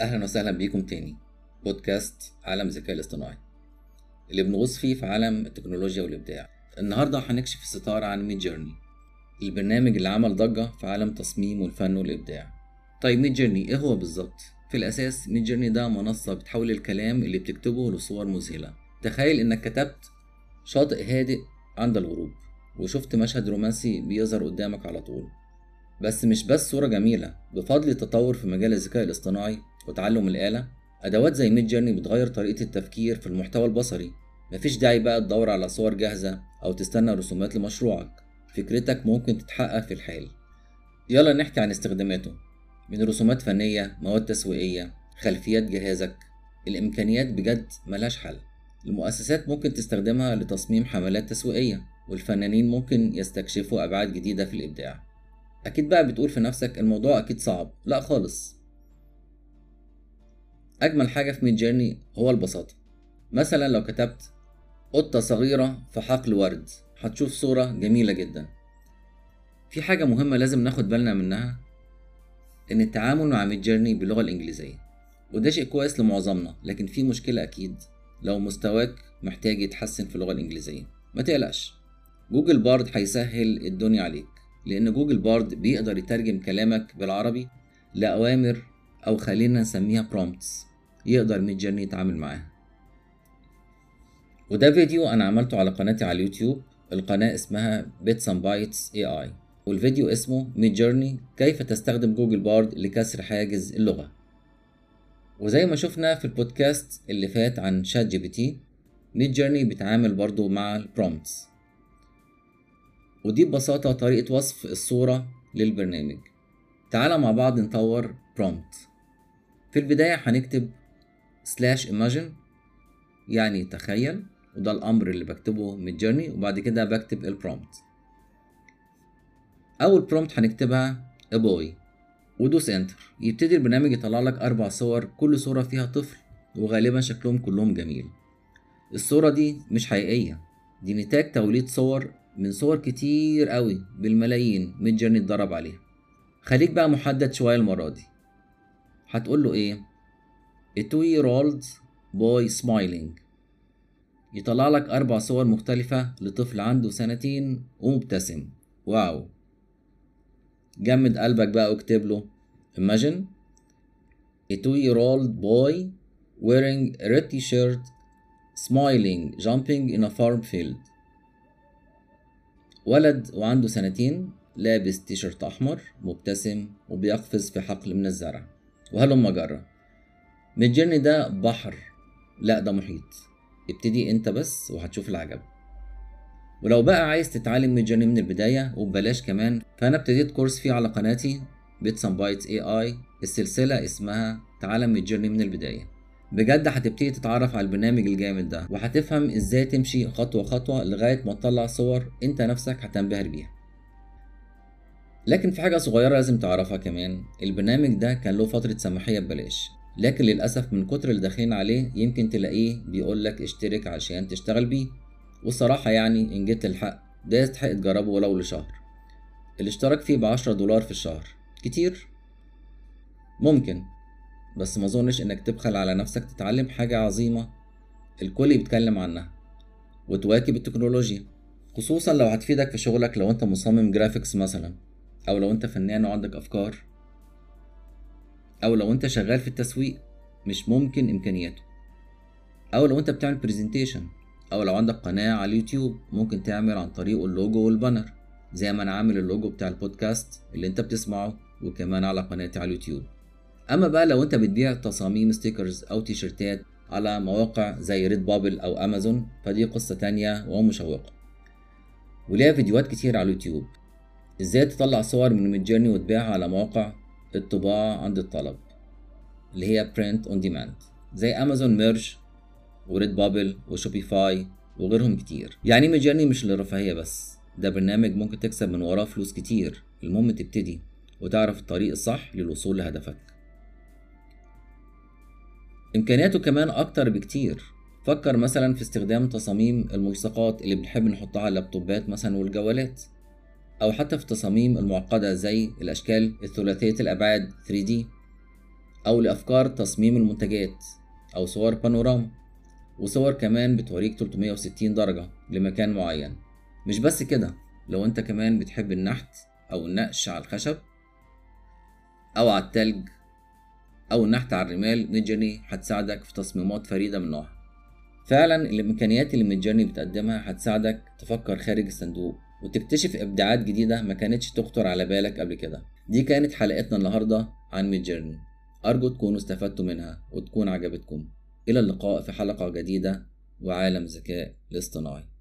اهلا وسهلا بيكم تاني. بودكاست عالم الذكاء الاصطناعي اللي بنغوص فيه في عالم التكنولوجيا والابداع. النهارده هنكشف الستار عن ميدجيرني، البرنامج اللي عمل ضجه في عالم تصميم والفن والابداع. طيب ميدجيرني ايه هو بالظبط؟ في الاساس ميدجيرني ده منصه بتحول الكلام اللي بتكتبه لصور مذهله. تخيل انك كتبت شاطئ هادئ عند الغروب وشفت مشهد رومانسي بيظهر قدامك على طول. بس صورة جميلة. بفضل التطور في مجال الذكاء الاصطناعي وتعلم الآلة، أدوات زي ميدجيرني بتغير طريقة التفكير في المحتوى البصري. مفيش داعي بقى تدور على صور جاهزة أو تستنى رسومات لمشروعك، فكرتك ممكن تتحقق في الحال. يلا نحكي عن استخداماته، من رسومات فنية، مواد تسويقية، خلفيات جهازك. الإمكانيات بجد ملهاش حل. المؤسسات ممكن تستخدمها لتصميم حملات تسويقية، والفنانين ممكن يستكشفوا أبعاد جديدة في الإبداع. أكيد بقى بتقول في نفسك الموضوع أكيد صعب. لا خالص، أجمل حاجة في ميدجيرني هو البساطة. مثلا لو كتبت قطة صغيرة في حقل ورد، هتشوف صورة جميلة جدا. في حاجة مهمة لازم ناخد بالنا منها، إن التعامل مع ميدجيرني باللغة الإنجليزية، وده شيء كويس لمعظمنا، لكن في مشكلة أكيد لو مستواك محتاج يتحسن في اللغة الإنجليزية. ما تقلقش، جوجل بارد هيسهل الدنيا عليك، لأن جوجل بارد بيقدر يترجم كلامك بالعربي لأوامر، أو خلينا نسميها برومبتس، يقدر ميدجيرني يتعامل معاها. وده فيديو أنا عملته على قناتي على اليوتيوب، القناة اسمها Bait Sans Bytes AI، والفيديو اسمه ميدجيرني كيف تستخدم جوجل بارد لكسر حاجز اللغة. وزي ما شفنا في البودكاست اللي فات عن شات جي بي تي، ميدجيرني بيتعامل برضو مع البرومبتس. ودي ببساطة طريقة وصف الصورة للبرنامج. تعال مع بعض نطور برومبت. في البداية هنكتب /imagine، يعني تخيل، وده الأمر اللي بكتبه ميدجيرني، وبعد كده بكتب البرومبت. أول برومبت هنكتبها a boy، ودوس انتر. يبتدي البرنامج يطلع لك 4 صور، كل صورة فيها طفل، وغالبا شكلهم كلهم جميل. الصورة دي مش حقيقية، دي نتاج توليد صور من صور كتير قوي بالملايين ميدجيرني اتدرب عليها. خليك بقى محدد شوية المرة دي. هتقول له ايه؟ a 2-year-old boy smiling. يطلع لك 4 صور مختلفة لطفل عنده 2 سنين ومبتسم. واو. جمد قلبك بقى واكتب له imagine a 2-year-old boy wearing a red t-shirt smiling jumping in a farm field. ولد وعنده 2 سنين لابس تيشرت أحمر مبتسم وبيقفز في حقل من الزرع. وهلم جرة. ميدجيرني ده بحر؟ لا، ده محيط. ابتدي انت بس وهتشوف العجب. ولو بقى عايز تتعلم ميدجيرني من البداية وببلاش كمان، فأنا ابتديت كورس فيه على قناتي Bait Sans Bytes AI، السلسلة اسمها تعلم ميدجيرني من البداية. بجد هتبتدي تتعرف على البرنامج الجامد ده، وهتفهم ازاي تمشي خطوة خطوة لغاية ما تطلع صور انت نفسك هتنبهر بيها. لكن في حاجة صغيرة لازم تعرفها كمان، البرنامج ده كان له فترة سماحية ببلاش، لكن للأسف من كتر اللي داخلين عليه يمكن تلاقيه بيقولك اشترك عشان تشتغل بيه. والصراحة يعني ان جيت للحق، ده يستحق تجربه ولو لشهر. الاشتراك فيه ب$10 في الشهر. كتير؟ ممكن، بس ما اظنش انك تبخل على نفسك تتعلم حاجة عظيمة الكل بيتكلم عنها وتواكب التكنولوجيا، خصوصا لو هتفيدك في شغلك. لو انت مصمم جرافيكس مثلا، او لو انت فنان وعندك افكار، او لو انت شغال في التسويق مش ممكن امكانياته، او لو انت بتعمل بريزنتيشن، او لو عندك قناة على اليوتيوب ممكن تعمل عن طريق اللوجو والبانر، زي ما انا عامل اللوجو بتاع البودكاست اللي انت بتسمعه، وكمان على قناتي على اليوتيوب. اما بقى لو انت بتبيع تصاميم ستيكرز او تيشرتات على مواقع زي ريدبابل او امازون، فدي قصة تانية ومشوقة، وليها فيديوهات كتير على اليوتيوب ازاي تطلع صور من ميدجيرني وتبيعها على مواقع الطباعة عند الطلب اللي هي print on demand، زي امازون ميرش وريدبابل وشوبيفاي وغيرهم كتير. يعني ميدجيرني مش للرفاهية بس، ده برنامج ممكن تكسب من وراه فلوس كتير. المهم تبتدي وتعرف الطريق الصح للوصول لهدفك. امكانياته كمان اكتر بكتير. فكر مثلا في استخدام تصاميم الملصقات اللي بنحب نحطها على اللابتوبات مثلا والجوالات، او حتى في تصاميم المعقدة زي الاشكال الثلاثية الابعاد 3D، أو لأفكار تصميم المنتجات أو صور بانوراما، وصور كمان بتوريك 360 درجة لمكان معين. مش بس كده، لو انت كمان بتحب النحت أو النقش على الخشب أو على التلج أو النحت على الرمال، ميدجورني هتساعدك في تصميمات فريدة من نوعها. فعلا الإمكانيات اللي ميدجورني بتقدمها هتساعدك تفكر خارج الصندوق وتكتشف إبداعات جديدة ما كانتش تخطر على بالك قبل كده. دي كانت حلقتنا النهاردة عن ميدجورني، أرجو تكونوا استفدتوا منها وتكون عجبتكم. إلى اللقاء في حلقة جديدة وعالم ذكاء الاصطناعي.